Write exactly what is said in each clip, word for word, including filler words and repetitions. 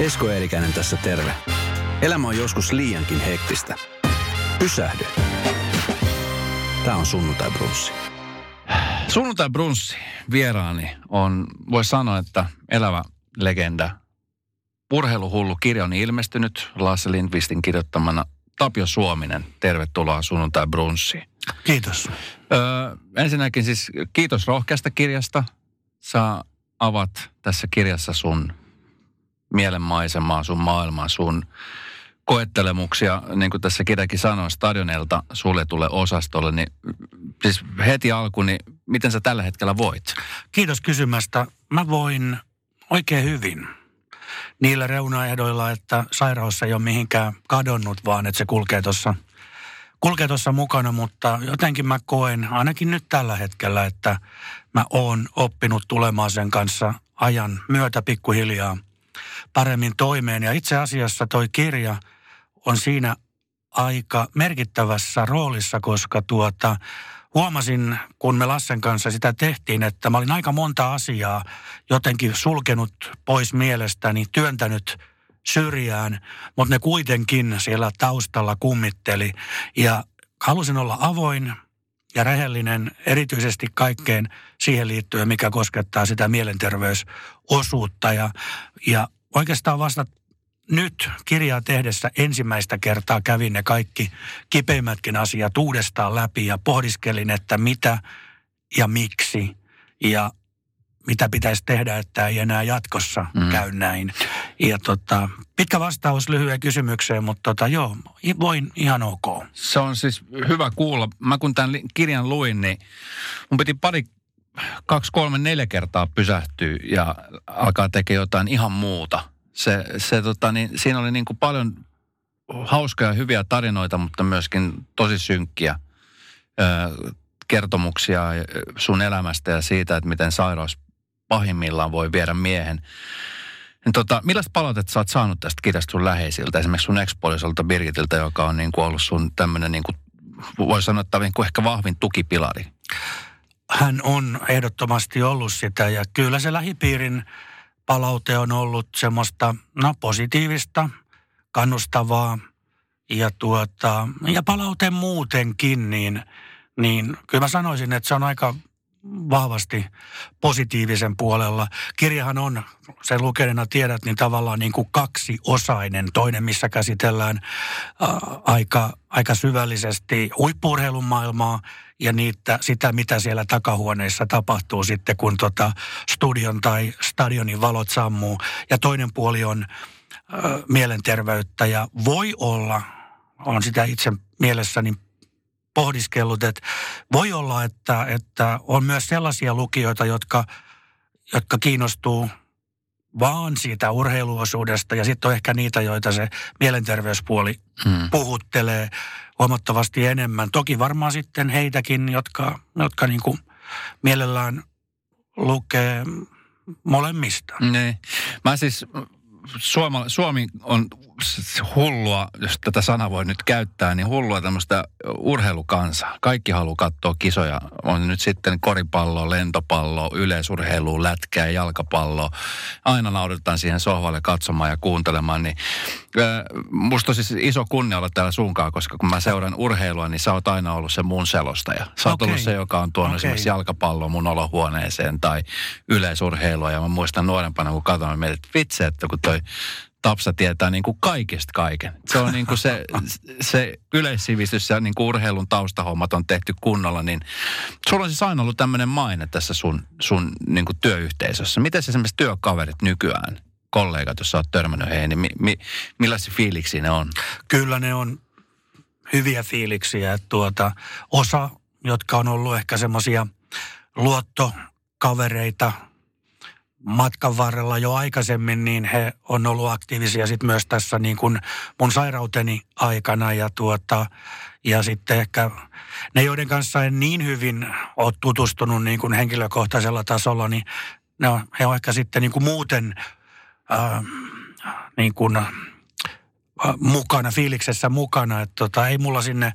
Esko Eerikäinen tässä terve. Elämä on joskus liiankin hektistä. Pysähdy. Tämä on Sunnuntai Brunssi. Sunnuntai Brunssi vieraani on, voi sanoa, että elävä legenda. Urheiluhullu kirja on ilmestynyt Lasse Lindvistin kirjoittamana. Tapio Suominen, tervetuloa Sunnuntai Brunssiin. Kiitos. Öö, ensinnäkin siis kiitos rohkeasta kirjasta. Sä avaat tässä kirjassa sun mielenmaisemaa, sun maailmaa, sun koettelemuksia, niin kuin tässä kirjakin sanoi, stadionelta suljetulle osastolle. Niin, siis heti alkuun, niin miten sä tällä hetkellä voit? Kiitos kysymästä. Mä voin oikein hyvin. Niillä reunaehdoilla, että sairaus ei ole mihinkään kadonnut, vaan että se kulkee tuossa kulkee tuossa mukana, mutta jotenkin mä koen, ainakin nyt tällä hetkellä, että mä oon oppinut tulemaan sen kanssa ajan myötä pikkuhiljaa paremmin toimeen. Ja itse asiassa toi kirja on siinä aika merkittävässä roolissa, koska tuota, huomasin, kun me Lassen kanssa sitä tehtiin, että mä olin aika monta asiaa jotenkin sulkenut pois mielestäni, työntänyt syrjään, mutta ne kuitenkin siellä taustalla kummitteli. Ja halusin olla avoin ja rehellinen erityisesti kaikkeen siihen liittyen, mikä koskettaa sitä mielenterveysosuutta. Ja, ja oikeastaan vasta nyt kirjaa tehdessä ensimmäistä kertaa kävin ne kaikki kipeimmätkin asiat uudestaan läpi ja pohdiskelin, että mitä ja miksi ja mitä pitäisi tehdä, että ei enää jatkossa mm. käy näin. Ja tota, pitkä vastaus lyhyen kysymykseen, mutta tota, joo, voin ihan ok. Se on siis hyvä kuulla. Mä kun tämän kirjan luin, niin mun piti pari, kaksi, kolme, neljä kertaa pysähtyä ja alkaa tekemään jotain ihan muuta. Se, se, tota, niin, siinä oli niin kuin paljon hauskoja ja hyviä tarinoita, mutta myöskin tosi synkkiä ö, kertomuksia sun elämästä ja siitä, että miten sairaus pahimmillaan voi viedä miehen. Tota, millaista palautetta sä oot saanut tästä kirjasta sun läheisiltä? Esimerkiksi sun ex-puolisolta Birgitiltä, joka on niin kuin ollut sun tämmöinen, niin kuin, voi sanoa, että niin kuin ehkä vahvin tukipilari. Hän on ehdottomasti ollut sitä ja kyllä se lähipiirin palaute on ollut semmoista, no, positiivista, kannustavaa ja, tuota, ja palaute muutenkin, niin, niin kyllä mä sanoisin, että se on aika vahvasti positiivisen puolella. Kirjahan on, sen lukeneena tiedät, niin tavallaan niin kuin kaksiosainen. Toinen, missä käsitellään äh, aika, aika syvällisesti huippu-urheilun maailmaa ja niitä, sitä, mitä siellä takahuoneissa tapahtuu sitten, kun tota studion tai stadionin valot sammuu. Ja toinen puoli on äh, mielenterveyttä ja voi olla, on sitä itse mielessäni pohdiskellut, että voi olla, että, että on myös sellaisia lukijoita, jotka, jotka kiinnostuu vaan siitä urheiluosuudesta ja sitten on ehkä niitä, joita se mielenterveyspuoli hmm. puhuttelee huomattavasti enemmän. Toki varmaan sitten heitäkin, jotka, jotka niin kuin mielellään lukee molemmista. Ne. Mä siis, Suoma, Suomi on hullua, jos tätä sanaa voi nyt käyttää, niin hullua tämmöistä urheilukansaa. Kaikki haluaa katsoa kisoja. On nyt sitten koripalloa, lentopalloa, yleisurheilua, lätkää, jalkapalloa. Aina naudutaan siihen sohvalle katsomaan ja kuuntelemaan. Niin, äh, musta on siis iso kunnia olla täällä sunkaan, koska kun mä seuraan urheilua, niin sä oot aina ollut se mun selostaja. Sä oot okay. ollut se, joka on tuonut okay. esimerkiksi jalkapalloa mun olohuoneeseen tai yleisurheilua. Ja mä muistan nuorempana, kun katson, mietin, että vitsi, että kun toi Tapsa tietää niin kuin kaikesta kaiken. Se on niin kuin se, se yleissivistys ja niin kuin urheilun taustahommat on tehty kunnolla, niin sulla on siis aina ollut tämmöinen maine tässä sun, sun niin kuin työyhteisössä. Miten esimerkiksi työkaverit nykyään, kollegat, jos sä oot törmännyt heihin, niin mi, mi, millaisia fiiliksiä ne on? Kyllä ne on hyviä fiiliksiä. Tuota, osa, jotka on ollut ehkä semmoisia luottokavereita matkan varrella jo aikaisemmin, niin he on ollut aktiivisia sitten myös tässä niin kuin mun sairauteni aikana ja tuota, ja sitten ehkä ne, joiden kanssa en niin hyvin ole tutustunut niin kuin henkilökohtaisella tasolla, niin ne on, he on ehkä sitten niin kuin muuten äh, niin kuin mukana, fiiliksessä mukana. Että tota, ei mulla sinne,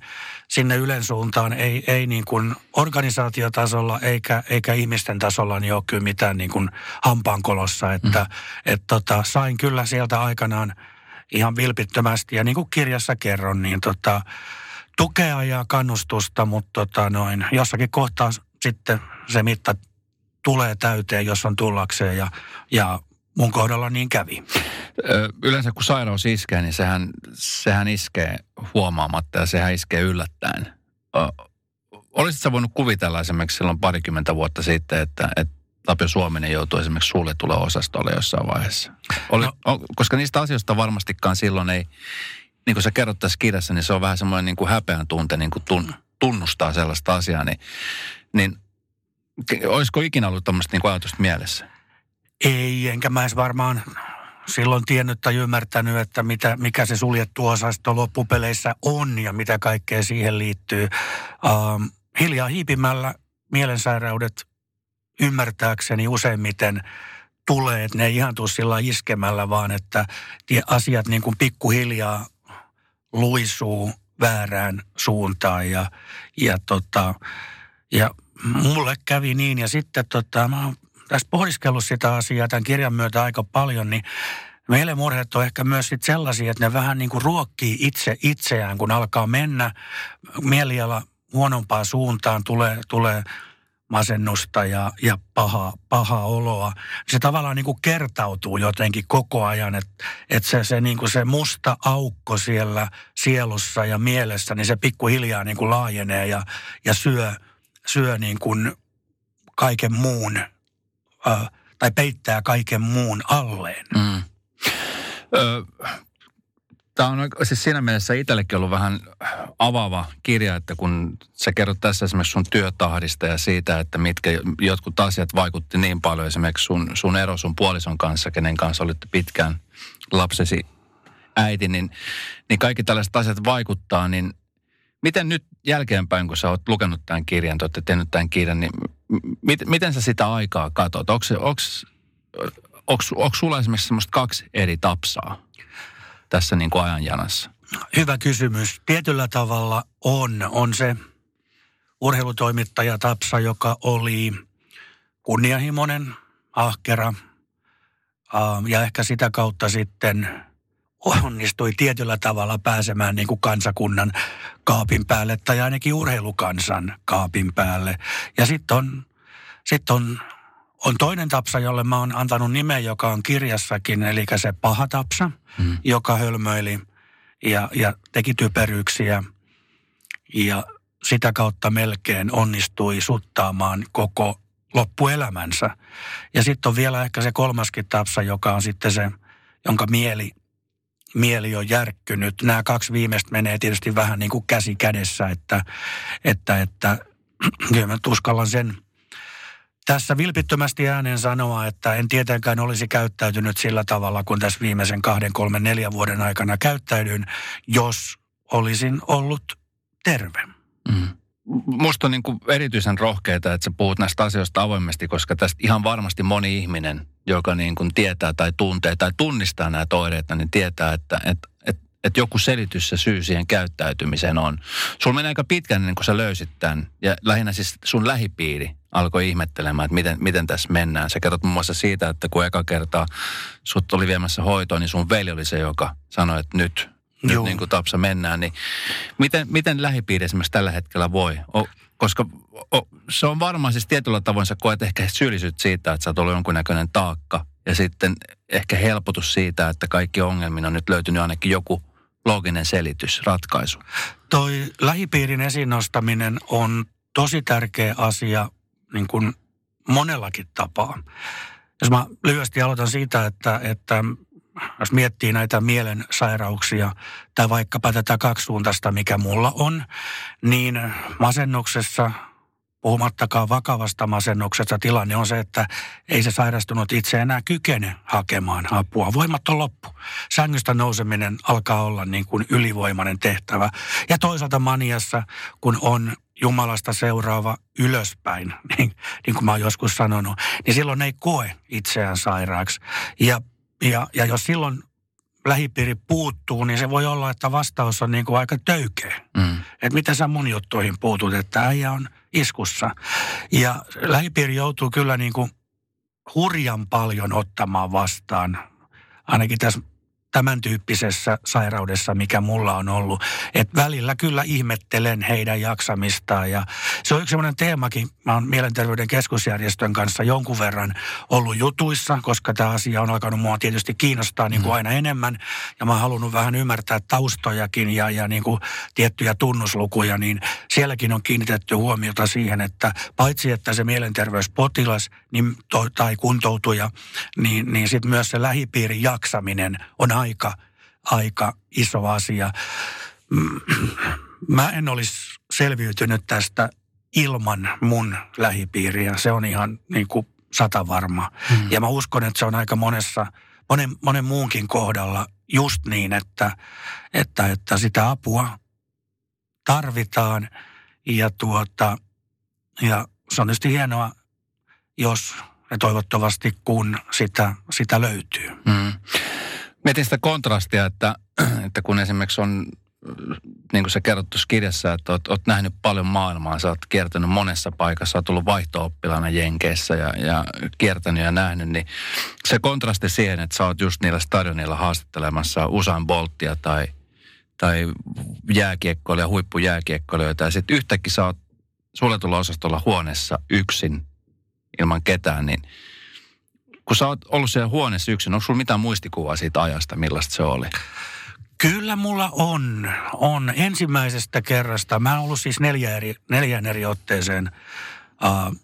sinne Ylen suuntaan, ei, ei niin kuin organisaatiotasolla eikä, eikä ihmisten tasolla niin ole kyllä mitään niin kuin hampaankolossa. Että mm. et tota, sain kyllä sieltä aikanaan ihan vilpittömästi ja niin kuin kirjassa kerron, niin tota, tukea ja kannustusta, mutta tota, noin, jossakin kohtaa sitten se mitta tulee täyteen, jos on tullakseen ja, ja mun kohdalla niin kävi. Yleensä kun sairaus iskee, niin sehän, sehän iskee huomaamatta ja sehän iskee yllättäen. Olisitko sä voinut kuvitella esimerkiksi silloin parikymmentä vuotta sitten, että, että Tapio Suominen joutui esimerkiksi suljetulle osastolle jossain vaiheessa? Oli, no, koska niistä asioista varmastikaan silloin ei, niin kuin sä kerrot tässä kirjassa, niin se on vähän semmoinen niin kuin häpeän tunte, niin kuin tun, tunnustaa sellaista asiaa, niin, niin olisiko ikinä ollut tämmöistä niin kuin ajatusta mielessä? Ei, enkä mä edes varmaan silloin tiennyt tai ymmärtänyt, että mitä, mikä se suljettu osasto loppupeleissä on ja mitä kaikkea siihen liittyy. Ähm, hiljaa hiipimällä mielensairaudet ymmärtääkseni useimmiten tulee, että ne ei ihan tule sillä iskemällä, vaan että asiat niin kuin pikkuhiljaa luisuu väärään suuntaan ja, ja, tota, ja mulle kävi niin ja sitten tota, mä oon tässä pohdiskellut sitä asiaa tämän kirjan myötä aika paljon, niin meille murheet on ehkä myös sit sellaisia, että ne vähän niin kuin ruokkii itse itseään, kun alkaa mennä mieliala huonompaan suuntaan, tulee, tulee masennusta ja, ja pahaa, pahaa oloa. Se tavallaan niin kuin kertautuu jotenkin koko ajan, että et se, se, niin kuin se musta aukko siellä sielussa ja mielessä, niin se pikkuhiljaa niin kuin laajenee ja, ja syö, syö niin kuin kaiken muun äh, tai peittää kaiken muun alleen. Mm. Ö, Tämä on siis siinä mielessä itsellekin ollut vähän avaava kirja, että kun sä kerrot tässä esimerkiksi sun työtahdista ja siitä, että mitkä jotkut asiat vaikutti niin paljon, esimerkiksi sun, sun ero sun puolison kanssa, kenen kanssa olitte pitkään lapsesi äiti, niin, niin kaikki tällaiset asiat vaikuttaa, niin miten nyt jälkeenpäin, kun sä oot lukenut tämän kirjan, te ootte tehnyt tämän kirjan, niin mit, miten sä sitä aikaa katot? Onko sulla esimerkiksi semmoista kaksi eri tapsaa tässä niin kuin ajanjanassa? Hyvä kysymys. Tietyllä tavalla on. On se urheilutoimittaja Tapsa, joka oli kunnianhimoinen, ahkera ja ehkä sitä kautta sitten onnistui tietyllä tavalla pääsemään niin kuin kansakunnan kaapin päälle tai ainakin urheilukansan kaapin päälle. Ja sitten on, sit on, on toinen Tapsa, jolle mä oon antanut nimen, joka on kirjassakin, eli se paha Tapsa, mm. joka hölmöili ja, ja teki typeryyksiä ja sitä kautta melkein onnistui suttaamaan koko loppuelämänsä. Ja sitten on vielä ehkä se kolmaskin Tapsa, joka on sitten se, jonka mieli Mieli on järkkynyt. Nämä kaksi viimeistä menee tietysti vähän niin kuin käsi kädessä, että, että, että kyllä mä uskallan sen tässä vilpittömästi ääneen sanoa, että en tietenkään olisi käyttäytynyt sillä tavalla, kun tässä viimeisen kahden, kolmen, neljän vuoden aikana käyttäydyin, jos olisin ollut terve. Mm. Musta on niin kuin erityisen rohkeita, että sä puhut näistä asioista avoimesti, koska tästä ihan varmasti moni ihminen, joka niin kuin tietää tai tuntee tai tunnistaa nämä oireita, niin tietää, että, että, että, että joku selitys ja syy siihen käyttäytymiseen on. Sulla meni aika pitkään, niin kun sä löysit tämän, ja lähinnä siis sun lähipiiri alkoi ihmettelemään, että miten, miten tässä mennään. Sä kerrot muun muassa siitä, että kun eka kertaa sut oli viemässä hoitoon, niin sun veli oli se, joka sanoi, että nyt... Nyt niin kuin Tapsa mennään, niin miten, miten lähipiiri esimerkiksi tällä hetkellä voi? O, koska o, se on varmaan siis tietyllä tavoin, sä koet ehkä syyllisyyttä siitä, että sä oot ollut jonkunnäköinen taakka. Ja sitten ehkä helpotus siitä, että kaikki ongelmiin on nyt löytynyt ainakin joku looginen selitys, ratkaisu. Toi lähipiirin esiin nostaminen on tosi tärkeä asia niin kuin monellakin tapaa. Jos mä lyhyesti aloitan siitä, että... että jos miettii näitä mielensairauksia tai vaikkapa tätä kaksisuuntaista, mikä mulla on, niin masennuksessa, puhumattakaan vakavasta masennuksesta, tilanne on se, että ei se sairastunut itse enää kykene hakemaan apua. Voimat on loppu. Sängystä nouseminen alkaa olla niin kuin ylivoimainen tehtävä. Ja toisaalta maniassa, kun on Jumalasta seuraava ylöspäin, niin, niin kuin mä oon joskus sanonut, niin silloin ei koe itseään sairaaksi. Ja Ja, ja jos silloin lähipiiri puuttuu, niin se voi olla, että vastaus on niin kuin aika töykeä. Mm. Että mitä sä mun juttuihin puutut, että äijä on iskussa. Ja lähipiiri joutuu kyllä niin kuin hurjan paljon ottamaan vastaan, ainakin tässä tämän tyyppisessä sairaudessa, mikä mulla on ollut. Että välillä kyllä ihmettelen heidän jaksamistaan. Ja se on yksi semmoinen teemakin. Mä oon Mielenterveyden keskusjärjestön kanssa jonkun verran ollut jutuissa, koska tämä asia on alkanut mua tietysti kiinnostaa niin kuin aina enemmän. Ja mä oon halunnut vähän ymmärtää taustojakin ja, ja niin kuin tiettyjä tunnuslukuja. Niin sielläkin on kiinnitetty huomiota siihen, että paitsi että se mielenterveyspotilas niin to, tai kuntoutuja, niin, niin sitten myös se lähipiirin jaksaminen on aika, aika iso asia. Mä en olisi selviytynyt tästä ilman mun lähipiiriä. Se on ihan niin kuin satavarma. Mm. Ja mä uskon, että se on aika monessa, monen, monen muunkin kohdalla just niin, että, että, että sitä apua tarvitaan. Ja, tuota, ja se on tietysti hienoa, jos ja toivottavasti kun sitä, sitä löytyy. Mm. Mietin sitä kontrastia, että, että kun esimerkiksi on, niin kuin sä kerrot tuossa kirjassa, että oot, oot nähnyt paljon maailmaa, sä oot kiertänyt monessa paikassa, oot tullut vaihto-oppilana Jenkeissä ja, ja kiertänyt ja nähnyt, niin se kontrasti siihen, että sä oot just niillä stadionilla haastattelemassa Usain Bolttia tai, tai jääkiekkoilijoita, huippujääkiekkoilijoita ja sitten yhtäkkiä sä oot suljetulla osastolla huoneessa yksin ilman ketään, niin kun sä oot ollut siellä huoneessa yksin, onko sulla mitään muistikuvaa siitä ajasta, millaista se oli? Kyllä mulla on. On ensimmäisestä kerrasta. Mä oon ollut siis neljä eri, neljän eri otteeseen äh,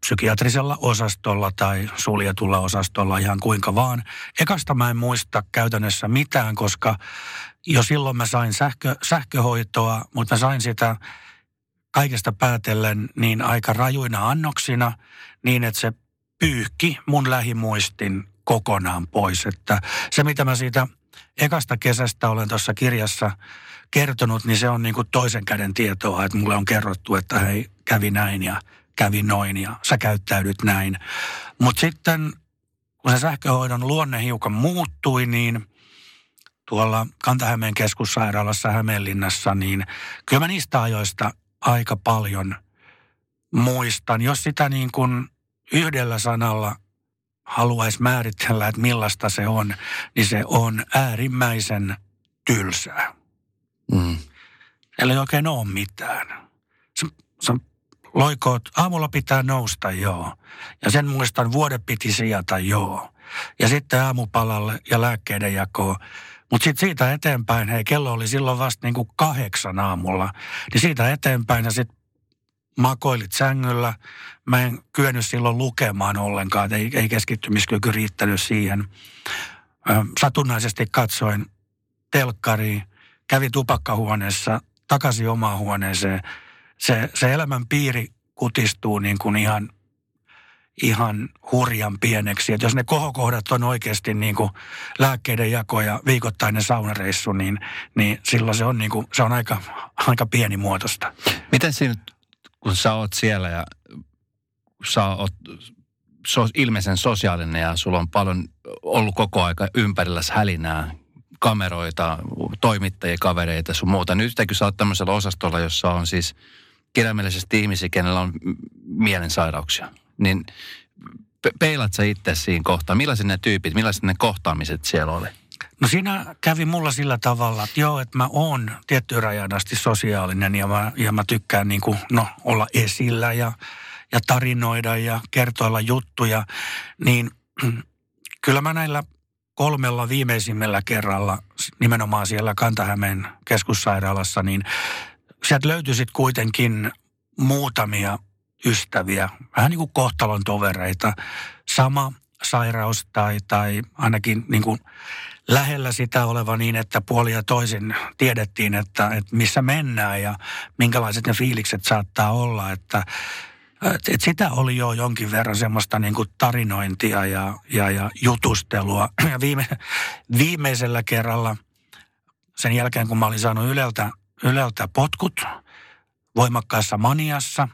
psykiatrisella osastolla tai suljetulla osastolla ihan kuinka vaan. Ekasta mä en muista käytännössä mitään, koska jo silloin mä sain sähkö, sähköhoitoa, mutta mä sain sitä kaikesta päätellen niin aika rajuina annoksina niin, että se pyyhki mun lähimuistin kokonaan pois. Että se, mitä mä siitä ekasta kesästä olen tuossa kirjassa kertonut, niin se on niin kuin toisen käden tietoa, että mulle on kerrottu, että hei, kävi näin ja kävi noin ja sä käyttäydyt näin. Mutta sitten, kun se sähköhoidon luonne hiukan muuttui, niin tuolla Kantahämeen keskussairaalassa Hämeenlinnassa, niin kyllä mä niistä ajoista aika paljon muistan. Jos sitä niin kuin yhdellä sanalla haluaisi määritellä, että millaista se on, niin se on äärimmäisen tylsää. Mm. Eli ei oikein ole mitään. Se, se loikoot, aamulla pitää nousta, joo. Ja sen muistan, vuoden piti sijata, joo. Ja sitten aamupalalle ja lääkkeiden jakoon. Mutta sitten siitä eteenpäin, hei, kello oli silloin vasta niin kuin kahdeksan aamulla, niin siitä eteenpäin ja sitten makoilit sängyllä. Mä en kyennyt silloin lukemaan ollenkaan, ei, ei keskittymiskyky riittänyt siihen. Satunnaisesti katsoin telkkariin, kävin tupakkahuoneessa, takaisin omaan huoneeseen. Se, se elämän piiri kutistuu niin kuin ihan, ihan hurjan pieneksi. Et jos ne kohokohdat on oikeasti niin kuin lääkkeiden jako ja viikoittainen saunareissu, niin, niin silloin se on, niin kuin, se on aika, aika pienimuotoista. Miten siinä kun sä oot siellä ja sä oot so, ilmeisen sosiaalinen ja sulla on paljon ollut koko aika ympärilläs hälinää, kameroita, toimittajia, kavereita sun muuta. Nyt yhtäkkiä sä oot tämmöisellä osastolla, jossa on siis kirjaimellisesti ihmisiä, kenellä on mielensairauksia. Niin pe- peilat sä itse siinä kohtaa? Millaiset ne tyypit, millaiset ne kohtaamiset siellä oli? No siinä kävi mulla sillä tavalla, että joo, että mä oon tiettyyn rajan asti sosiaalinen ja mä, ja mä tykkään niin kuin, no, olla esillä ja, ja tarinoida ja kertoilla juttuja. Niin kyllä mä näillä kolmella viimeisimmällä kerralla, nimenomaan siellä Kantahämeen keskussairaalassa, niin sieltä löytyi sitten kuitenkin muutamia ystäviä, vähän niin kuin kohtalon tovereita, sama sairaus tai, tai ainakin niin kuin lähellä sitä oleva niin, että puolin ja toisin tiedettiin, että, että missä mennään ja minkälaiset ne fiilikset saattaa olla. Että, että sitä oli jo jonkin verran semmoista niin kuin tarinointia ja, ja, ja jutustelua. Ja viime, viimeisellä kerralla, sen jälkeen kun mä olin saanut Yleltä, yleltä potkut voimakkaassa maniassa,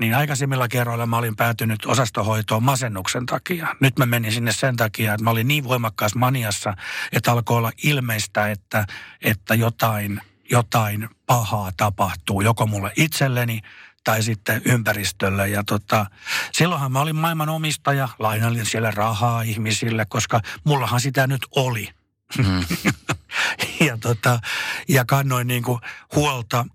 niin aikaisemmilla kerroilla mä olin päätynyt osastohoitoon masennuksen takia. Nyt mä menin sinne sen takia, että mä olin niin voimakkaassa maniassa, että alkoi olla ilmeistä, että, että jotain, jotain pahaa tapahtuu joko mulle itselleni tai sitten ympäristölle. Ja tota, silloinhan mä olin maailman omistaja, lainallin siellä rahaa ihmisille, koska mullahan sitä nyt oli. Mm. ja, tota, ja kannoin niin kuin huolta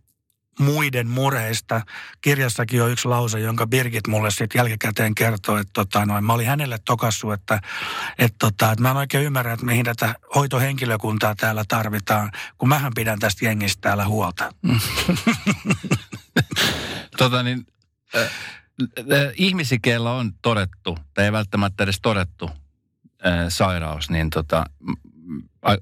muiden murheista. Kirjassakin on yksi lause, jonka Birgit mulle sitten jälkikäteen kertoi, että tota, noin, mä olin hänelle tokassu, että et, tota, et mä en oikein ymmärrä, että mihin tätä hoitohenkilökuntaa täällä tarvitaan, kun mähän pidän tästä jengistä täällä huolta. Mm. tota niin, äh, ihmisikeellä on todettu, tai ei välttämättä edes todettu äh, sairaus, niin tota...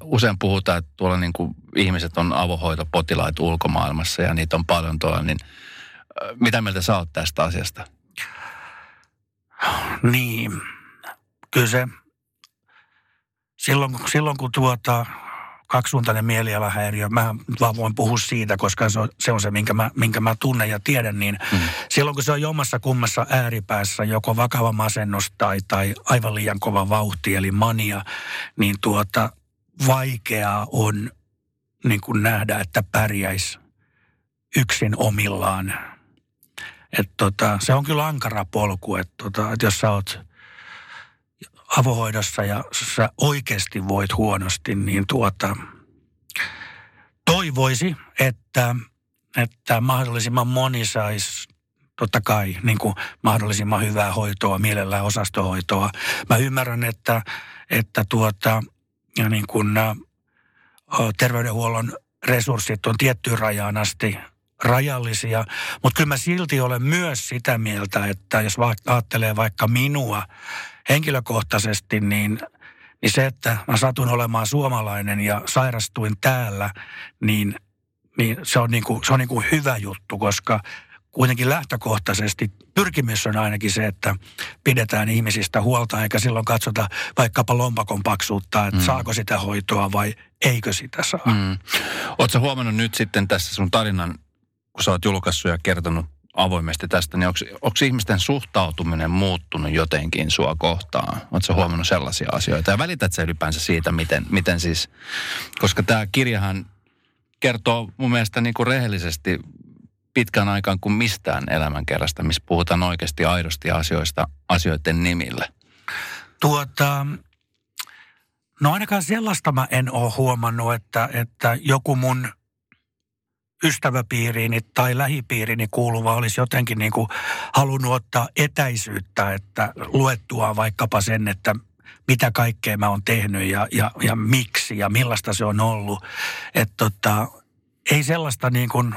Usein puhutaan, että tuolla niin kuin ihmiset on avohoitopotilaat ulkomaailmassa ja niitä on paljon tuolla, niin mitä mieltä sä oot tästä asiasta? Niin, kyllä se, silloin, silloin kun tuota kaksisuuntainen mielialahäiriö, mä vaan voin puhua siitä, koska se on se, on se minkä, mä, minkä mä tunnen ja tiedän, niin mm. silloin kun se on jommassa kummassa ääripäässä, joko vakava masennus tai, tai aivan liian kova vauhti, eli mania, niin tuota... Vaikeaa on niin kuin nähdä, että pärjäisi yksin omillaan. Et tota, se on kyllä ankara polku, että tota, et jos sä oot avohoidossa ja sä oikeasti voit huonosti, niin tuota, toivoisi, että, että mahdollisimman moni saisi totta kai niin kuin mahdollisimman hyvää hoitoa, mielellään osastohoitoa. Mä ymmärrän, että, että tuota... Ja niin kun ä, terveydenhuollon resurssit on tiettyyn rajaan asti rajallisia, mutta kyllä mä silti olen myös sitä mieltä, että jos va- ajattelee vaikka minua henkilökohtaisesti, niin, niin se, että mä satun olemaan suomalainen ja sairastuin täällä, niin, niin se on, niin kuin, se on niin kuin hyvä juttu, koska kuitenkin lähtökohtaisesti pyrkimys on ainakin se, että pidetään ihmisistä huolta, eikä silloin katsota vaikkapa lompakon paksuutta, että mm. saako sitä hoitoa vai eikö sitä saa. Mm. Oletko huomannut nyt sitten tässä sun tarinan, kun sä oot julkaissut ja kertonut avoimesti tästä, niin onko ihmisten suhtautuminen muuttunut jotenkin sua kohtaan? Oletko huomannut sellaisia asioita? Ja välität sä ylipäänsä siitä, miten, miten siis, koska tämä kirjahan kertoo mun mielestä niin kuin rehellisesti pitkän aikaan kuin mistään elämänkerrasta, missä puhutaan oikeasti aidosti asioista asioiden nimillä. Tuota, no ainakaan sellaista mä en ole huomannut, että, että joku mun ystäväpiiriini tai lähipiiriini kuuluva olisi jotenkin niin kuin halunnut ottaa etäisyyttä, että luettua vaikkapa sen, että mitä kaikkea mä oon tehnyt ja, ja, ja miksi ja millaista se on ollut. Että tota, ei sellaista niin kuin...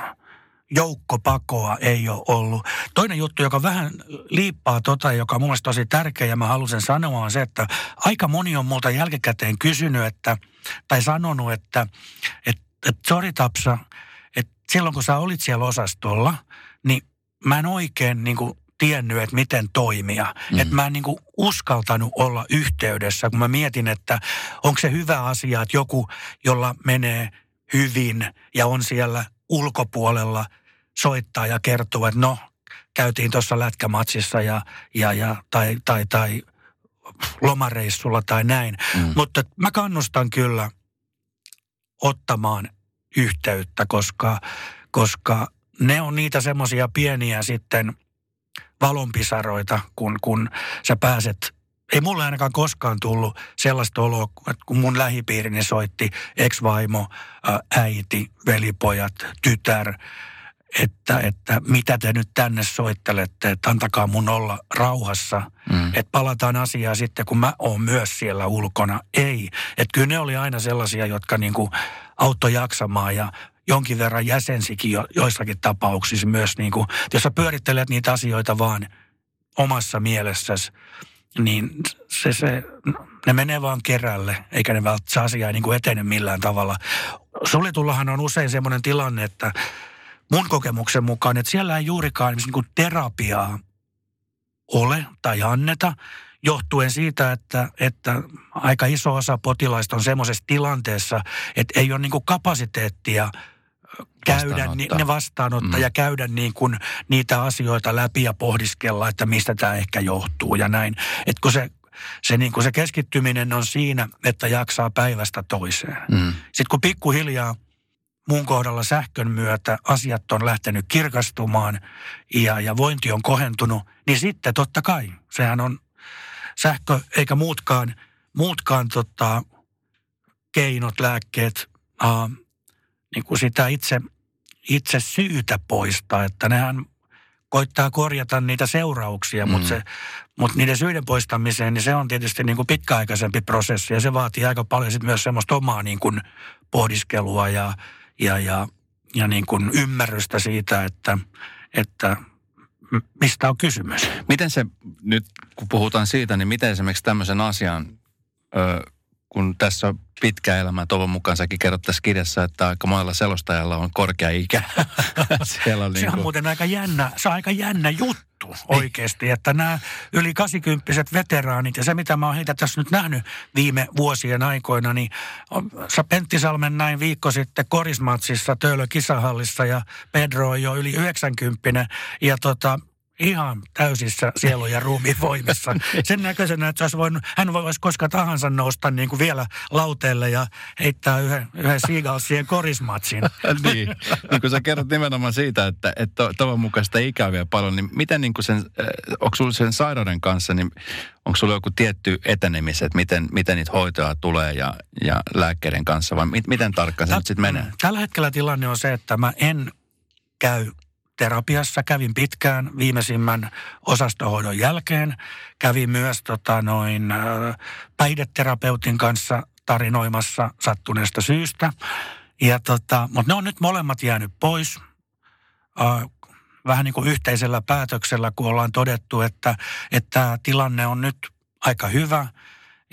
Joukkopakoa ei ole ollut. Toinen juttu, joka vähän liippaa tota, joka on mun mielestä tosi tärkeä ja mä halusin sanoa, on se, että aika moni on multa jälkikäteen kysynyt, että, tai sanonut, että et, et, sorry Tapsa, että silloin kun sä olit siellä osastolla, niin mä en oikein niin kuin tiennyt, että miten toimia. Mm. Että mä en niin kuin uskaltanut olla yhteydessä, kun mä mietin, että onko se hyvä asia, että joku, jolla menee hyvin ja on siellä ulkopuolella soittaa ja kertoo, että no, käytiin tuossa lätkämatsissa ja, ja, ja, tai, tai, tai lomareissulla tai näin. Mm. Mutta mä kannustan kyllä ottamaan yhteyttä, koska, koska ne on niitä semmoisia pieniä sitten valonpisaroita, kun, kun sä pääset... Ei mulle ainakaan koskaan tullut sellaista oloa, että kun mun lähipiirini soitti ex-vaimo, äiti, velipojat, tytär, että, että mitä te nyt tänne soittelette, että antakaa mun olla rauhassa, mm. että palataan asiaa sitten, kun mä oon myös siellä ulkona. Ei, että kyllä ne oli aina sellaisia, jotka niinku auttoi jaksamaan ja jonkin verran jäsensikin jo, joissakin tapauksissa myös, niinku, jos sä pyörittelet niitä asioita vaan omassa mielessäsi, niin se, se, ne menee vaan kerälle, eikä ne välttämättä se asia ei niin kuin etene millään tavalla. Suljetullahan on usein semmoinen tilanne, että mun kokemuksen mukaan, että siellä ei juurikaan niin kuin terapiaa ole tai anneta, johtuen siitä, että, että aika iso osa potilaista on semmoisessa tilanteessa, että ei ole niin kuin kapasiteettia käydä, ni, ne vastaanottaa mm. ja käydä niin kuin niitä asioita läpi ja pohdiskella, että mistä tämä ehkä johtuu ja näin. Että kun se, se, niin kuin se keskittyminen on siinä, että jaksaa päivästä toiseen. Mm. Sitten kun pikkuhiljaa mun kohdalla sähkön myötä asiat on lähtenyt kirkastumaan ja, ja vointi on kohentunut, niin sitten totta kai, sehän on sähkö eikä muutkaan, muutkaan tota, keinot, lääkkeet, äh, niin kuin sitä itse, itse syytä poistaa, että nehän koittaa korjata niitä seurauksia, mm. mutta, se, mutta niiden syiden poistamiseen, niin se on tietysti niin kuin pitkäaikaisempi prosessi ja se vaatii aika paljon sit myös semmoista omaa niin kuin pohdiskelua ja, ja, ja, ja niin kuin ymmärrystä siitä, että, että mistä on kysymys. Miten se, nyt kun puhutaan siitä, niin miten esimerkiksi tämmöisen asian, ö, kun tässä on pitkä elämä, toivon mukaan säkin kerrot tässä kirjassa, että aika monella selostajalla on korkea ikä. Siellä on niin kuin... Se on muuten aika jännä, se on aika jännä juttu oikeasti, että nämä yli kahdeksankymppiset veteraanit ja se, mitä mä oon heitä tässä nyt nähnyt viime vuosien aikoina, niin Penttisalmen näin viikko sitten Korismatsissa, Töölön kisahallissa ja Pedro on jo yli yhdeksänkymppinen ja tota... ihan täysissä sielu- ja ruumivoimissa. Sen näköisenä, että olisi voinut, hän voisi koska tahansa nousta niin kuin vielä lauteelle ja heittää yhden, yhden Seagalsien korismatsin. niin. niin, kun sä kerrot nimenomaan siitä, että, että tavan mukaista ikää vielä paljon, niin miten niin kuin sen, onko sulla sen sairauden kanssa, niin onko sulla joku tietty etenemis, että miten, miten niitä hoitoja tulee ja, ja lääkkeiden kanssa, vai mit, miten tarkkaan se Täl, nyt sitten menee? Tällä hetkellä tilanne on se, että mä en käy terapiassa, kävin pitkään viimeisimmän osastohoidon jälkeen. Kävin myös tota, noin, päihdeterapeutin kanssa tarinoimassa sattuneesta syystä. Ja, tota, mutta ne on nyt molemmat jäänyt pois. Vähän niin kuin yhteisellä päätöksellä, kun ollaan todettu, että, että tilanne on nyt aika hyvä.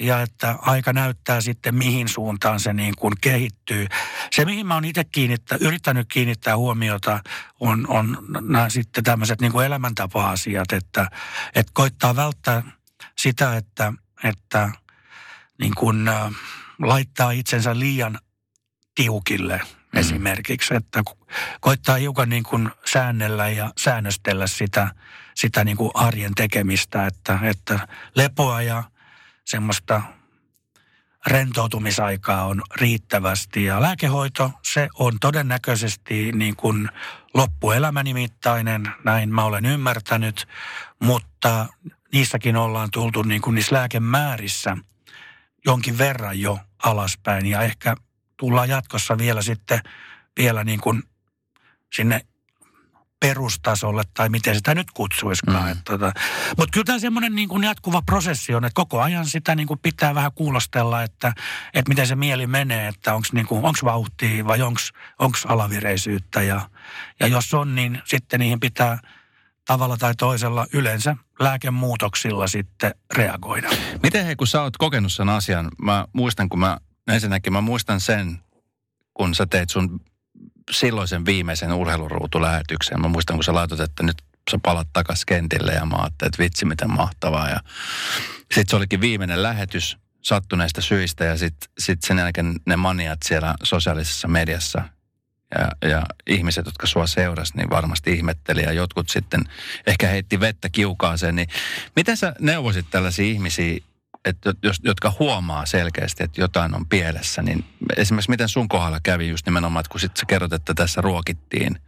Ja että aika näyttää sitten, mihin suuntaan se niin kuin kehittyy. Se, mihin mä oon itse kiinnittää, yrittänyt kiinnittää huomiota, on, on nämä sitten tämmöiset niin kuin elämäntapa-asiat, että, että koittaa välttää sitä, että, että niin kuin laittaa itsensä liian tiukille mm. esimerkiksi, että koittaa hiukan niin kuin säännellä ja säännöstellä sitä, sitä niin kuin arjen tekemistä, että, että lepoa ja semmoista rentoutumisaikaa on riittävästi ja lääkehoito, se on todennäköisesti niin kuin loppuelämänimittainen, näin mä olen ymmärtänyt, mutta niissäkin ollaan tultu niin kuin niissä lääkemäärissä jonkin verran jo alaspäin ja ehkä tullaan jatkossa vielä sitten vielä niin kuin sinne perustasolle, tai miten sitä nyt kutsuisikaan. Mm. Tota. Mutta kyllä tämä semmoinen niin kuin jatkuva prosessi on, että koko ajan sitä niin kuin pitää vähän kuulostella, että, että miten se mieli menee, että onko niin kuin, onko vauhtia vai onko alavireisyyttä. Ja, ja jos on, niin sitten niihin pitää tavalla tai toisella yleensä lääkemuutoksilla sitten reagoida. Miten hei, kun sä oot kokenut sen asian, mä muistan, kun mä ensinnäkin mä muistan sen, kun sä teet sun silloisen viimeisen urheiluruutulähetyksen. Mä muistan, kun sä laitot, että nyt sä palat takaisin kentille ja mä ajattelin, että vitsi, miten mahtavaa. Ja sit se olikin viimeinen lähetys sattuneista syistä ja sit, sit sen jälkeen ne maniat siellä sosiaalisessa mediassa ja, ja ihmiset, jotka sua seurasi, niin varmasti ihmetteli ja jotkut sitten ehkä heitti vettä kiukaaseen. Niin miten sä neuvosit tällaisia ihmisiä, että jos, jotka huomaa selkeästi, että jotain on pielessä, niin esimerkiksi miten sun kohdalla kävi just nimenomaan, että kun sit sä kerrot, että tässä ruokittiin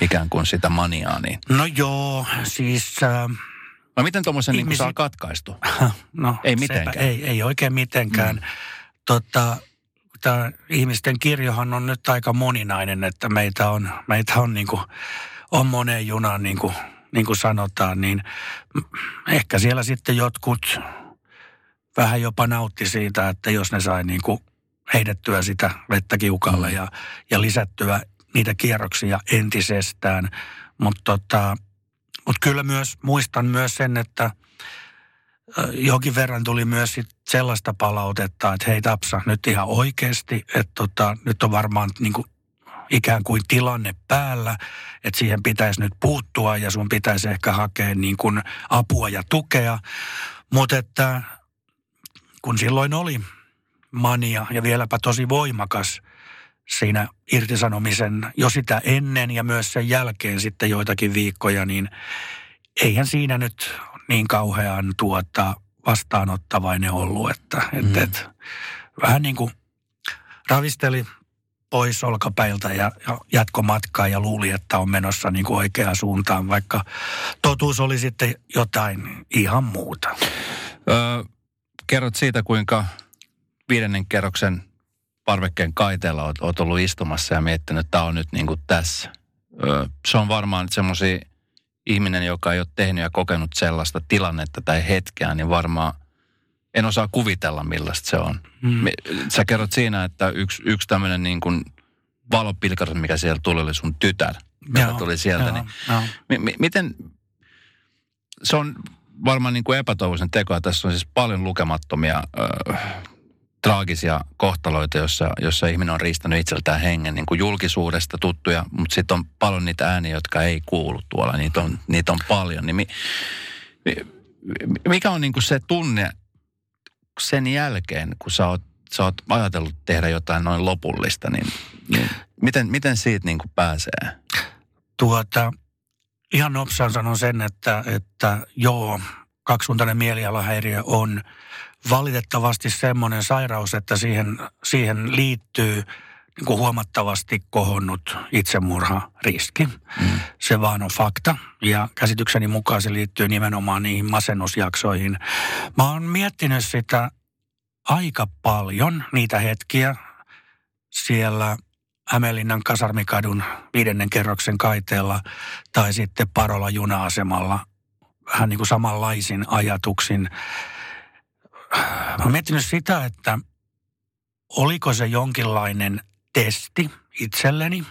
ikään kuin sitä maniaa, niin... No joo, siis... Äh, no miten tuommoisen ihmisi... niin saa katkaistua? No, ei mitenkään. Ei, ei oikein mitenkään. Mm. Tota, tää ihmisten kirjohan on nyt aika moninainen, että meitä on, meitä on, niinku, on moneen junaan, niin kuin niinku sanotaan, niin ehkä siellä sitten jotkut... vähän jopa nautti siitä, että jos ne sai niin kuin heidettyä sitä vettä kiukalle ja, ja lisättyä niitä kierroksia entisestään. Mutta tota, mut kyllä myös muistan myös sen, että johonkin verran tuli myös sit sellaista palautetta, että hei Tapsa, nyt ihan oikeasti, että tota, nyt on varmaan niin kuin ikään kuin tilanne päällä, että siihen pitäisi nyt puuttua ja sun pitäisi ehkä hakea niin kuin apua ja tukea, mutta että kun silloin oli mania ja vieläpä tosi voimakas, siinä irtisanomisen jo sitä ennen ja myös sen jälkeen sitten joitakin viikkoja, niin eihän siinä nyt niin kauhean tuota vastaanottavainen ollut, että et, mm. et, vähän niin kuin ravisteli pois olkapäiltä ja, ja jatko matkaa ja luuli, että on menossa niin kuin oikeaan suuntaan, vaikka totuus oli sitten jotain ihan muuta. Öö, kerrot siitä, kuinka viidennen kerroksen parvekkeen kaiteella olet, olet ollut istumassa ja miettinyt, että tämä on nyt niin kuin tässä. Öö, se on varmaan semmoisia ihminen, joka ei ole tehnyt ja kokenut sellaista tilannetta tai hetkeä, niin varmaan en osaa kuvitella, millaista se on. Mm. Sä kerrot siinä, että yksi, yksi tämmöinen niin kuin valopilkaus, mikä siellä tuli, oli sun tytär, joka tuli sieltä. Joo, niin, joo. Mi, mi, miten, se on varmaan niin kuin epätoivoisen tekoa. Tässä on siis paljon lukemattomia ö, traagisia kohtaloita, jossa, jossa ihminen on riistänyt itseltään hengen niin kuin julkisuudesta tuttuja, mutta sitten on paljon niitä ääniä, jotka ei kuulu tuolla. Niitä on, niitä on paljon. Niin mi, mi, mikä on niin kuin se tunne sen jälkeen, kun sä oot, sä oot ajatellut tehdä jotain noin lopullista, niin, niin miten, miten siitä niin kuin pääsee? Tuota, ihan nopsaan sanon sen, että, että joo, kaksisuuntainen mielialahäiriö on valitettavasti semmoinen sairaus, että siihen, siihen liittyy niin kuin huomattavasti kohonnut itsemurhariski. Mm. Se vaan on fakta. Ja käsitykseni mukaan se liittyy nimenomaan niihin masennusjaksoihin. Mä oon miettinyt sitä aika paljon, niitä hetkiä siellä Hämeenlinnan Kasarmikadun viidennen kerroksen kaiteella tai sitten Parolla juna-asemalla vähän niin kuin samanlaisin ajatuksin. Mä oon miettinyt sitä, että oliko se jonkinlainen testi itselleni.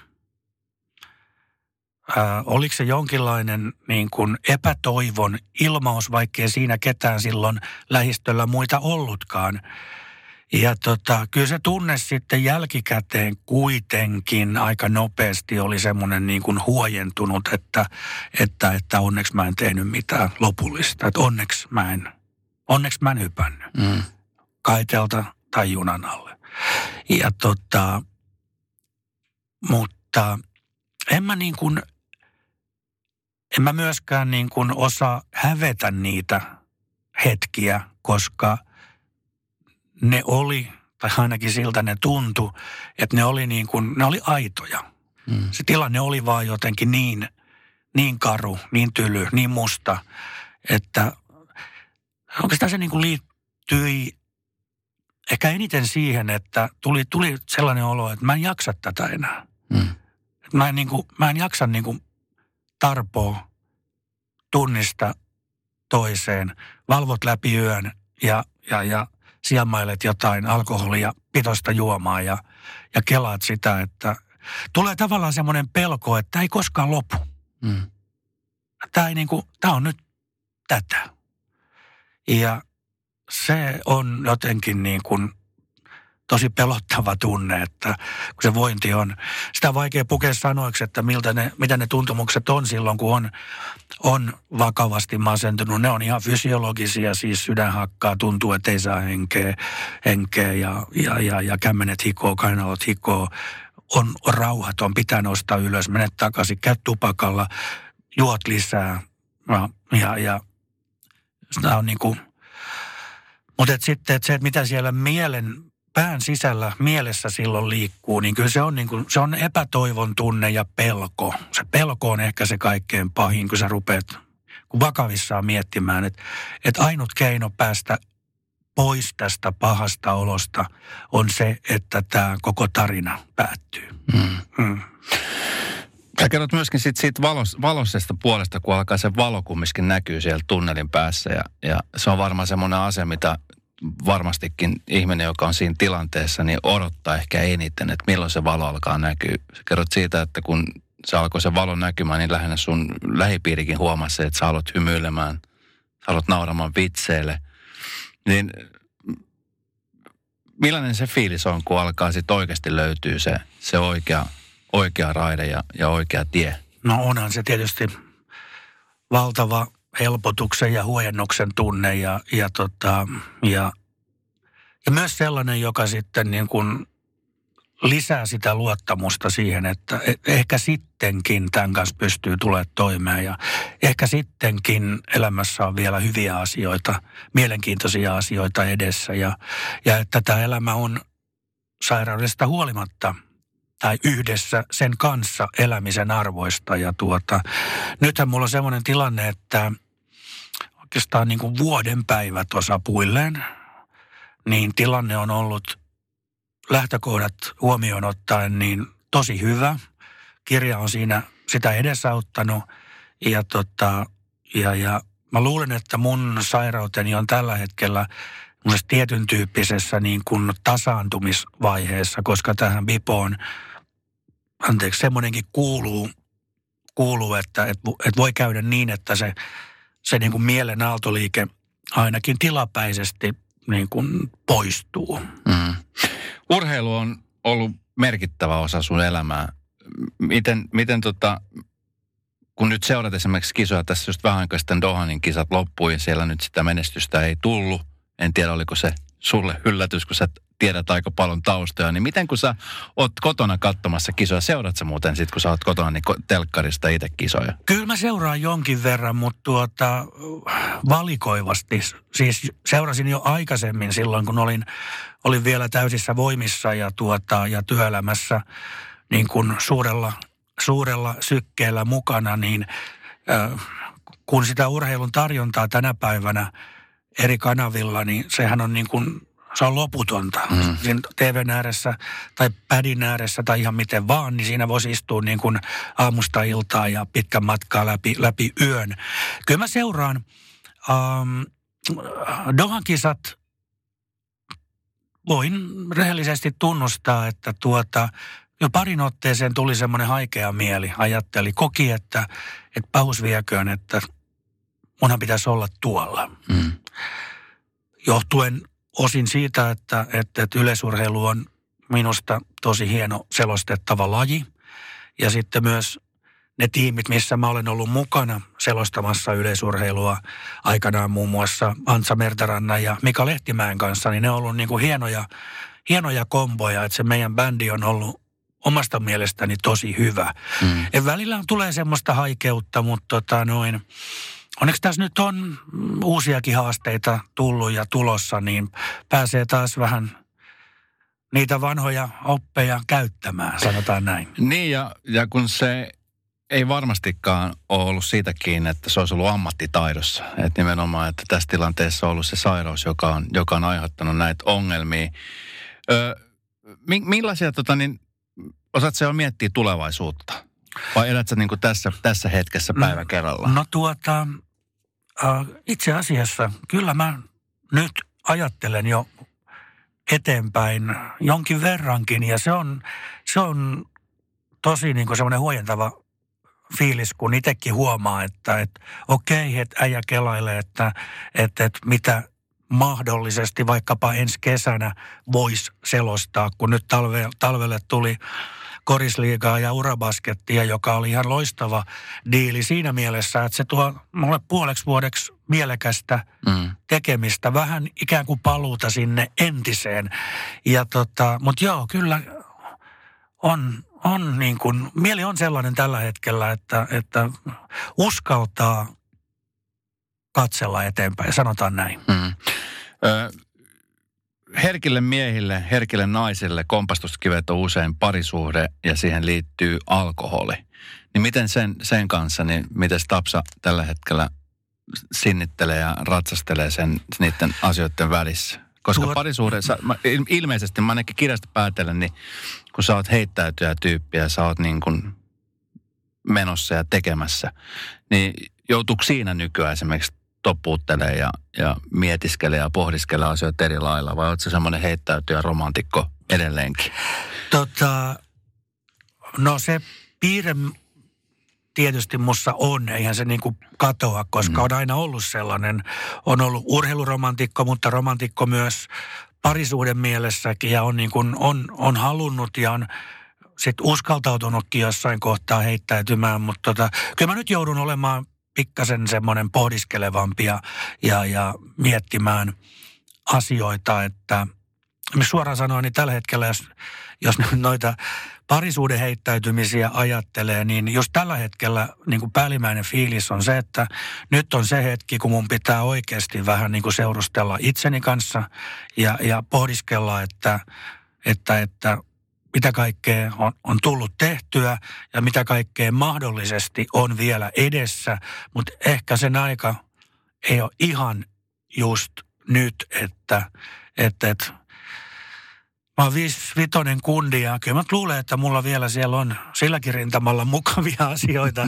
Ää, oliko se jonkinlainen niin kuin epätoivon ilmaus, vaikkei siinä ketään silloin lähistöllä muita ollutkaan. Ja tota, kyllä se tunne sitten jälkikäteen kuitenkin aika nopeasti oli semmoinen niin kuin huojentunut, että, että, että onneksi mä en tehnyt mitään lopullista. Että onneksi mä en, onneksi mä en hypännyt mm. kaiteelta tai junan alle. Ja tota, mutta en mä niin kuin, en mä myöskään niin kuin osaa hävetä niitä hetkiä, koska ne oli, tai ainakin siltä ne tuntui, että ne oli niin kuin, ne oli aitoja. Mm. Se tilanne oli vaan jotenkin niin, niin karu, niin tyly, niin musta, että oikeastaan se niin kuin liittyi ehkä eniten siihen, että tuli, tuli sellainen olo, että mä en jaksa tätä enää. Mm. Mä, en niin kuin, mä en jaksa niin kuin tarpoa tunnista toiseen, valvot läpi yön ja, ja, ja siemailet jotain alkoholia, pitoista juomaa ja, ja kelaat sitä, että tulee tavallaan semmoinen pelko, että ei koskaan lopu. Mm. Tää ei niin kuin, tää on nyt tätä. Ja se on jotenkin niin kuin tosi pelottava tunne, että kun se vointi on. Sitä on vaikea pukea sanoiksi, että miltä ne, mitä ne tuntumukset on silloin, kun on, on vakavasti masentunut. Ne on ihan fysiologisia, siis sydän hakkaa, tuntuu, että ei saa henkeä, henkeä ja, ja, ja, ja kämmenet hikoo, kainalot hikoo. On, on rauhaton, pitää nostaa ylös, menet takaisin, käy tupakalla, juot lisää ja, ja, ja sitä on niin kuin. Mutta et sitten et se, että mitä siellä mielen, pään sisällä, mielessä silloin liikkuu, niin kyllä se on, niin kuin, se on epätoivon tunne ja pelko. Se pelko on ehkä se kaikkein pahin, kun sä rupeat kun vakavissaan miettimään, että et ainut keino päästä pois tästä pahasta olosta on se, että tämä koko tarina päättyy. Mm. Mm. Sä kerrot myöskin siitä, siitä valos, valosesta puolesta, kun alkaa se valo kumminkin näkyy siellä tunnelin päässä. Ja, ja se on varmaan semmoinen asia, mitä varmastikin ihminen, joka on siinä tilanteessa, niin odottaa ehkä eniten, että milloin se valo alkaa näkyä. Sä kerrot siitä, että kun se alkoi se valo näkymään, niin lähinnä sun lähipiirikin huomasi, että sä aloit hymyilemään, sä aloit nauramaan vitseille. Niin millainen se fiilis on, kun alkaa sitten oikeasti löytyä se, se oikea... Oikea raide ja, ja oikea tie. No onhan se tietysti valtava helpotuksen ja huojennuksen tunne ja, ja, tota, ja, ja myös sellainen, joka sitten niin kuin lisää sitä luottamusta siihen, että ehkä sittenkin tämän kanssa pystyy tulemaan toimeen ja ehkä sittenkin elämässä on vielä hyviä asioita, mielenkiintoisia asioita edessä ja, ja että tämä elämä on sairaudesta huolimatta tai yhdessä sen kanssa elämisen arvoista ja tuota, nythän mulla on semmoinen tilanne, että oikeastaan niin kuin vuoden päivät osapuilleen, niin tilanne on ollut lähtökohdat huomioon ottaen niin tosi hyvä. Kirja on siinä sitä edesauttanut ja, tota, ja, ja mä luulen, että mun sairauteni on tällä hetkellä myös tietyn tyyppisessä niin kuin tasaantumisvaiheessa, koska tähän bipoon, anteeksi, semmoinenkin kuuluu, kuuluu että, että, että voi käydä niin, että se, se niin kuin mielen aaltoliike ainakin tilapäisesti niin kuin poistuu. Mm. Urheilu on ollut merkittävä osa sun elämää. Miten, miten tota, kun nyt seurat esimerkiksi kisoja, tässä just vähän aikaa sitten Dohanin kisat loppui, siellä nyt sitä menestystä ei tullut. En tiedä, oliko se sulle yllätys, kun sä tiedät aika paljon taustoja. Niin miten kun sä oot kotona katsomassa kisoja, seurat sä muuten sit, kun sä oot kotona niin telkkarista itse kisoja? Kyllä mä seuraan jonkin verran, mutta tuota, valikoivasti. Siis seurasin jo aikaisemmin silloin, kun olin, olin vielä täysissä voimissa ja, tuota, ja työelämässä niin kun suurella, suurella sykkeellä mukana. Niin, äh, kun sitä urheilun tarjontaa tänä päivänä eri kanavilla, niin sehän on niin kuin, se on loputonta. Mm. Siinä T V:n ääressä tai pädin ääressä tai ihan miten vaan, niin siinä voisi istua niin kuin aamusta iltaa ja pitkän matkaa läpi, läpi yön. Kyllä mä seuraan ähm, Dohan kisat. Voin rehellisesti tunnustaa, että tuota, jo parin otteeseen tuli semmoinen haikea mieli. Ajatteli, koki, että, että pahus vieköön, että munhan pitäisi olla tuolla. Mm. Johtuen osin siitä, että, että, että yleisurheilu on minusta tosi hieno selostettava laji. Ja sitten myös ne tiimit, missä mä olen ollut mukana selostamassa yleisurheilua aikanaan muun muassa Antsa Mertarannan ja Mika Lehtimäen kanssa, niin ne on ollut niin kuin hienoja, hienoja komboja. Että se meidän bändi on ollut omasta mielestäni tosi hyvä. Mm. Ja välillä tulee semmoista haikeutta, mutta tota noin... Onneksi tässä nyt on uusiakin haasteita tullut ja tulossa, niin pääsee taas vähän niitä vanhoja oppeja käyttämään, sanotaan näin. Niin, ja, ja kun se ei varmastikaan ole ollut siitäkin, että se olisi ollut ammattitaidossa. Että nimenomaan, että tässä tilanteessa on ollut se sairaus, joka on, joka on aiheuttanut näitä ongelmia. Ö, mi, millaisia, tota, niin, osaatko sä jo miettiä tulevaisuutta? Vai elät sä niin kuin tässä, tässä hetkessä päivä kerrallaan? No, no tuota, äh, itse asiassa kyllä mä nyt ajattelen jo eteenpäin jonkin verrankin. Ja se on, se on tosi niin kuin semmoinen huojentava fiilis, kun itsekin huomaa, että et, okei, että äijä kelailee, että et, et, mitä mahdollisesti vaikkapa ensi kesänä voisi selostaa, kun nyt talve, talvelle tuli korisliigaa ja urabaskettia, joka oli ihan loistava diili siinä mielessä, että se tuo mulle puoleksi vuodeksi mielekästä mm. tekemistä, vähän ikään kuin paluuta sinne entiseen. Ja tota, mut joo, kyllä on, on niin kuin, mieli on sellainen tällä hetkellä, että, että uskaltaa katsella eteenpäin, sanotaan näin. Mm. Ö- Herkille miehille, herkille naisille kompastuskivet on usein parisuhde ja siihen liittyy alkoholi. Niin miten sen, sen kanssa, niin miten Tapsa tällä hetkellä sinnittelee ja ratsastelee sen niiden asioiden välissä? Koska Tuo... parisuhde, ilmeisesti mä ainakin kirjasta päätellen, niin kun sä oot heittäytyjä tyyppiä, sä oot niin kuin menossa ja tekemässä, niin joutuuko siinä nykyään esimerkiksi toppuuttelee ja, ja mietiskelee ja pohdiskelee asioita eri lailla, vai oletko se semmoinen heittäytyjä romantikko edelleenkin? Tota, no se piirre tietysti musta on, eihän se niinku katoa, koska mm. on aina ollut sellainen. On ollut urheiluromantikko, mutta romantikko myös parisuuden mielessäkin, ja on, niin kuin, on, on halunnut ja on sitten uskaltautunutkin jossain kohtaa heittäytymään, mutta tota, kyllä mä nyt joudun olemaan pikkasen semmoinen pohdiskelevampi ja, ja, ja miettimään asioita, että suoraan sanoen, niin tällä hetkellä, jos, jos noita parisuuden heittäytymisiä ajattelee, niin just tällä hetkellä niin kuin päällimmäinen fiilis on se, että nyt on se hetki, kun mun pitää oikeasti vähän niin kuin seurustella itseni kanssa ja, ja pohdiskella, että, että, että mitä kaikkea on, on tullut tehtyä ja mitä kaikkea mahdollisesti on vielä edessä, mutta ehkä sen aika ei ole ihan just nyt, että... että, että mä oon viis, vitonen kundi ja kyllä mä luulen, että mulla vielä siellä on silläkin rintamalla mukavia asioita,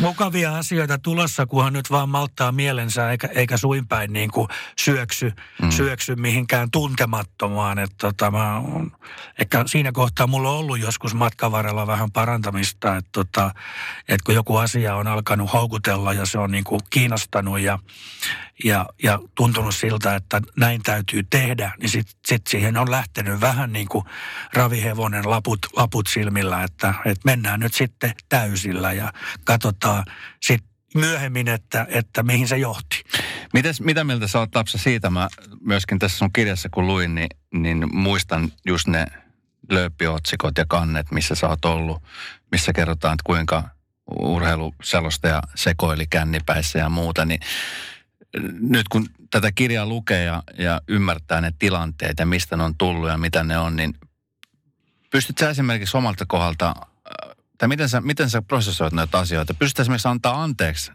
mukavia asioita tulossa, kunhan nyt vaan malttaa mielensä eikä, eikä suinpäin niin kuin syöksy, mm. syöksy mihinkään tuntemattomaan. Että tota, mä oon, ehkä siinä kohtaa mulla on ollut joskus matkan varrella vähän parantamista, että, tota, että kun joku asia on alkanut houkutella ja se on niin kuin kiinnostanut ja, ja, ja tuntunut siltä, että näin täytyy tehdä, niin sitten sit siihen on lähtenyt vähän niin kuin ravihevonen laput, laput silmillä, että, että mennään nyt sitten täysillä ja katsotaan sitten myöhemmin, että, että mihin se johti. Mites, mitä mieltä sä oot, Tapsa, siitä? Mä myöskin tässä sun kirjassa, kun luin, niin, niin muistan just ne lööppiotsikot ja kannet, missä sä oot ollut, missä kerrotaan, että kuinka urheiluselostaja sekoili kännipäissä ja muuta, niin nyt kun tätä kirjaa lukee ja, ja ymmärtää ne tilanteet ja mistä ne on tullut ja mitä ne on, niin pystyt sä esimerkiksi omalta kohdalta, tai miten sä, miten sä prosessoit näitä asioita? Pystyt esimerkiksi antaa anteeksi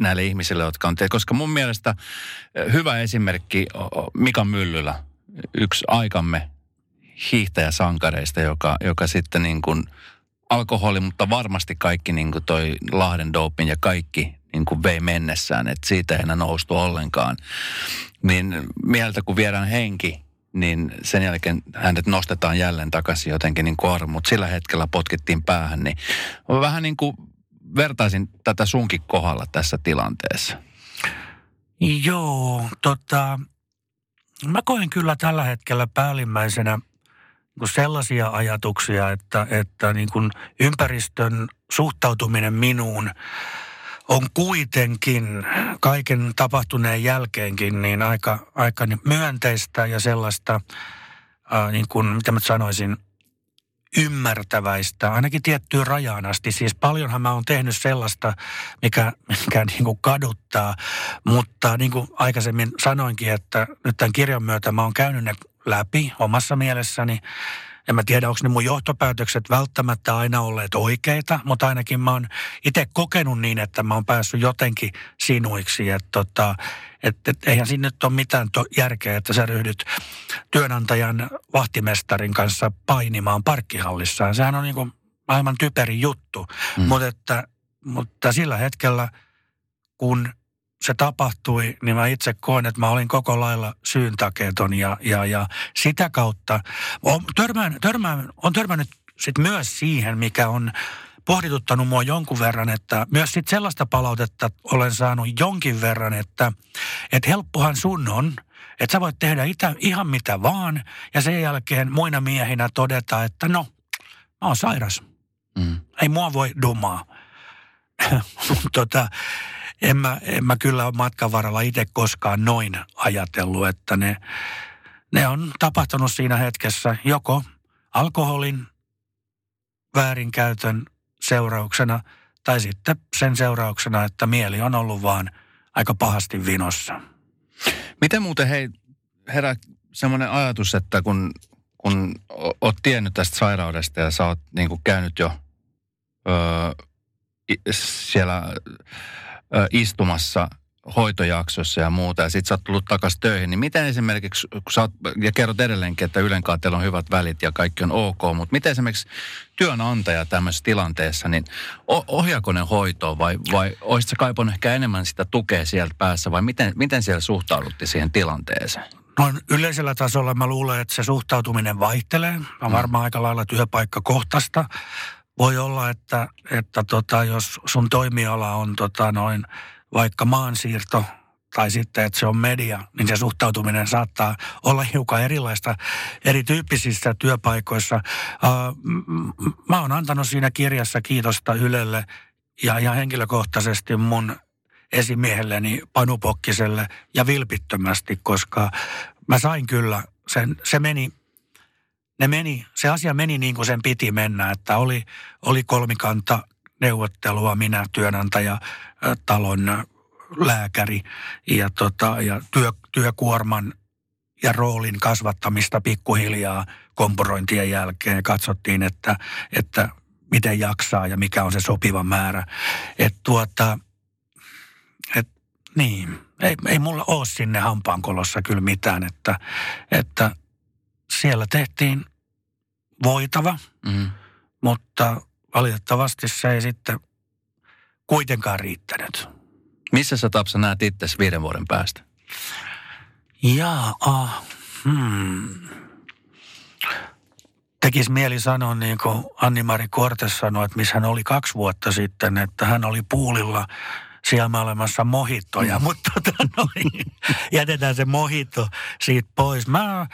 näille ihmisille, jotka on tehty? Koska mun mielestä hyvä esimerkki Mika Myllylä, yksi aikamme hiihtäjäsankareista, joka, joka sitten niin kuin alkoholi, mutta varmasti kaikki niin kuin toi Lahden doping ja kaikki niin kuin vei mennessään, että siitä ei enää noustu ollenkaan. Niin mieltä kun viedään henki, niin sen jälkeen hänet nostetaan jälleen takaisin jotenkin niin kuin arvo, mutta sillä hetkellä potkittiin päähän, niin vähän niin kuin vertaisin tätä sunkin kohdalla tässä tilanteessa. Joo, tota, mä koen kyllä tällä hetkellä päällimmäisenä sellaisia ajatuksia, että, että niin kuin ympäristön suhtautuminen minuun on kuitenkin kaiken tapahtuneen jälkeenkin niin aika, aika myönteistä ja sellaista, äh, niin kuin, mitä mä sanoisin, ymmärtäväistä, ainakin tiettyyn rajaan asti. Siis paljonhan mä oon tehnyt sellaista, mikä, mikä niin kuin kaduttaa, mutta niin kuin aikaisemmin sanoinkin, että nyt tämän kirjan myötä mä oon käynyt ne läpi omassa mielessäni. En mä tiedä, onko ne mun johtopäätökset välttämättä aina olleet oikeita, mutta ainakin mä oon itse kokenut niin, että mä oon päässyt jotenkin sinuiksi. Että tota, et, et, eihän siinä nyt ole mitään to- järkeä, että sä ryhdyt työnantajan vahtimestarin kanssa painimaan parkkihallissaan. Sehän on niin kuin aivan typeri juttu, mm. mutta, että, mutta sillä hetkellä, kun se tapahtui, niin mä itse koen, että mä olin koko lailla syyntakeeton ja, ja, ja sitä kautta on, törmään, törmään, on törmännyt sit myös siihen, mikä on pohdituttanut mua jonkun verran, että myös sit sellaista palautetta olen saanut jonkin verran, että et helppohan sun on, että sä voit tehdä itä, ihan mitä vaan ja sen jälkeen muina miehinä todeta, että no, mä oon sairas. Mm. Ei mua voi dumaa. tota... En mä, en mä kyllä ole matkan varrella itse koskaan noin ajatellut, että ne, ne on tapahtunut siinä hetkessä joko alkoholin väärinkäytön seurauksena tai sitten sen seurauksena, että mieli on ollut vaan aika pahasti vinossa. Miten muuten hei, herää semmoinen ajatus, että kun, kun oot tiennyt tästä sairaudesta ja sä oot niin kuin käynyt jo öö, siellä istumassa hoitojaksossa ja muuta, ja sit sä oot tullut takaisin töihin, niin miten esimerkiksi, kun sä oot, ja kerrot edelleenkin, että Ylenkaan teillä on hyvät välit ja kaikki on ok, mutta miten esimerkiksi työnantaja tämmöisessä tilanteessa, niin ohjaako ne hoitoon, vai, vai oisit sä kaipannut ehkä enemmän sitä tukea sieltä päässä, vai miten, miten siellä suhtaudutti siihen tilanteeseen? No yleisellä tasolla mä luulen, että se suhtautuminen vaihtelee, on varmaan aika lailla työpaikkakohtaista. Voi olla, että, että tota, jos sun toimiala on tota, noin, vaikka maansiirto tai sitten, että se on media, niin se suhtautuminen saattaa olla hiukan erilaista erityyppisissä työpaikoissa. Uh, mä oon antanut siinä kirjassa kiitosta Ylelle ja, ja henkilökohtaisesti mun esimiehelleni Panu Pokkiselle ja vilpittömästi, koska mä sain kyllä sen, se meni, ne meni, se asia meni niin kuin sen piti mennä, että oli, oli kolmikanta neuvottelua, minä, työnantaja, talon lääkäri ja, tota, ja työ, työkuorman ja roolin kasvattamista pikkuhiljaa kompurointien jälkeen. Katsottiin, että, että miten jaksaa ja mikä on se sopiva määrä. Että tuota, et, niin, ei, ei mulla ole sinne hampaankolossa kyllä mitään, että, että siellä tehtiin voitava, mm. mutta valitettavasti se ei sitten kuitenkaan riittänyt. Missä sä, Tapsa, näet itsesi viiden vuoden päästä? Jaa, hmm. Tekisi mieli sanoa, niin kuin Anni-Mari Kortes sanoi, että missä hän oli kaksi vuotta sitten, että hän oli puulilla siellä maailmassa mohittoja, mm. mutta tota, no, jätetään se mohitto siitä pois. Mä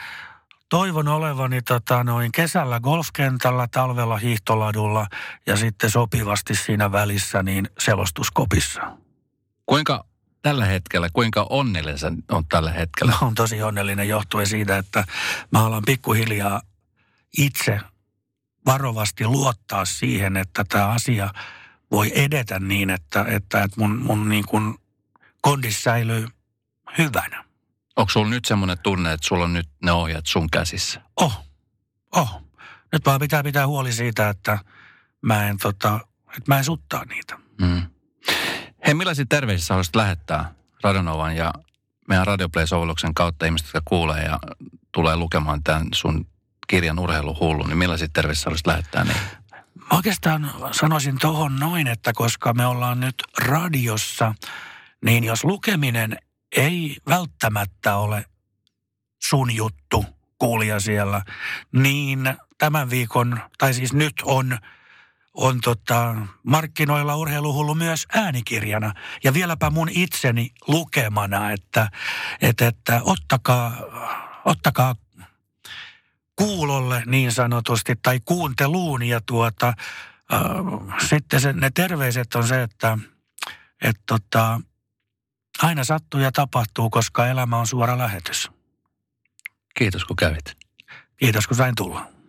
toivon olevani tota, noin kesällä golfkentällä, talvella hiihtoladulla ja sitten sopivasti siinä välissä niin selostuskopissa. Kuinka tällä hetkellä, kuinka onnellinen sä on tällä hetkellä? Mä oon tosi onnellinen johtuen siitä, että mä alan pikkuhiljaa itse varovasti luottaa siihen, että tämä asia voi edetä niin, että, että mun, mun niin kuin kondis säilyy hyvänä. Onko sulla nyt semmoinen tunne, että sulla on nyt ne ohjat sun käsissä? Oh, oh. Nyt vaan pitää pitää huoli siitä, että mä en, tota, että mä en suttaa niitä. Mm. Hei, millaisia terveisiä haluaisit lähettää Radonovan ja meidän Radio Play-sovelluksen kautta ihmiset, jotka kuulee ja tulee lukemaan tämän sun kirjan Urheiluhullu, niin millaisia terveisiä haluaisit lähettää niitä? Mä oikeastaan sanoisin tohon noin, että koska me ollaan nyt radiossa, niin jos lukeminen ei välttämättä ole sun juttu, kuulija siellä, niin tämän viikon, tai siis nyt on, on tota, markkinoilla Urheiluhullu myös äänikirjana ja vieläpä mun itseni lukemana, että, että, että ottakaa, ottakaa kuulolle niin sanotusti tai kuunteluun ja tuota, äh, sitten se, ne terveiset on se, että et, tota, aina sattuu ja tapahtuu, koska elämä on suora lähetys. Kiitos kun kävit. Kiitos kun sain tulla.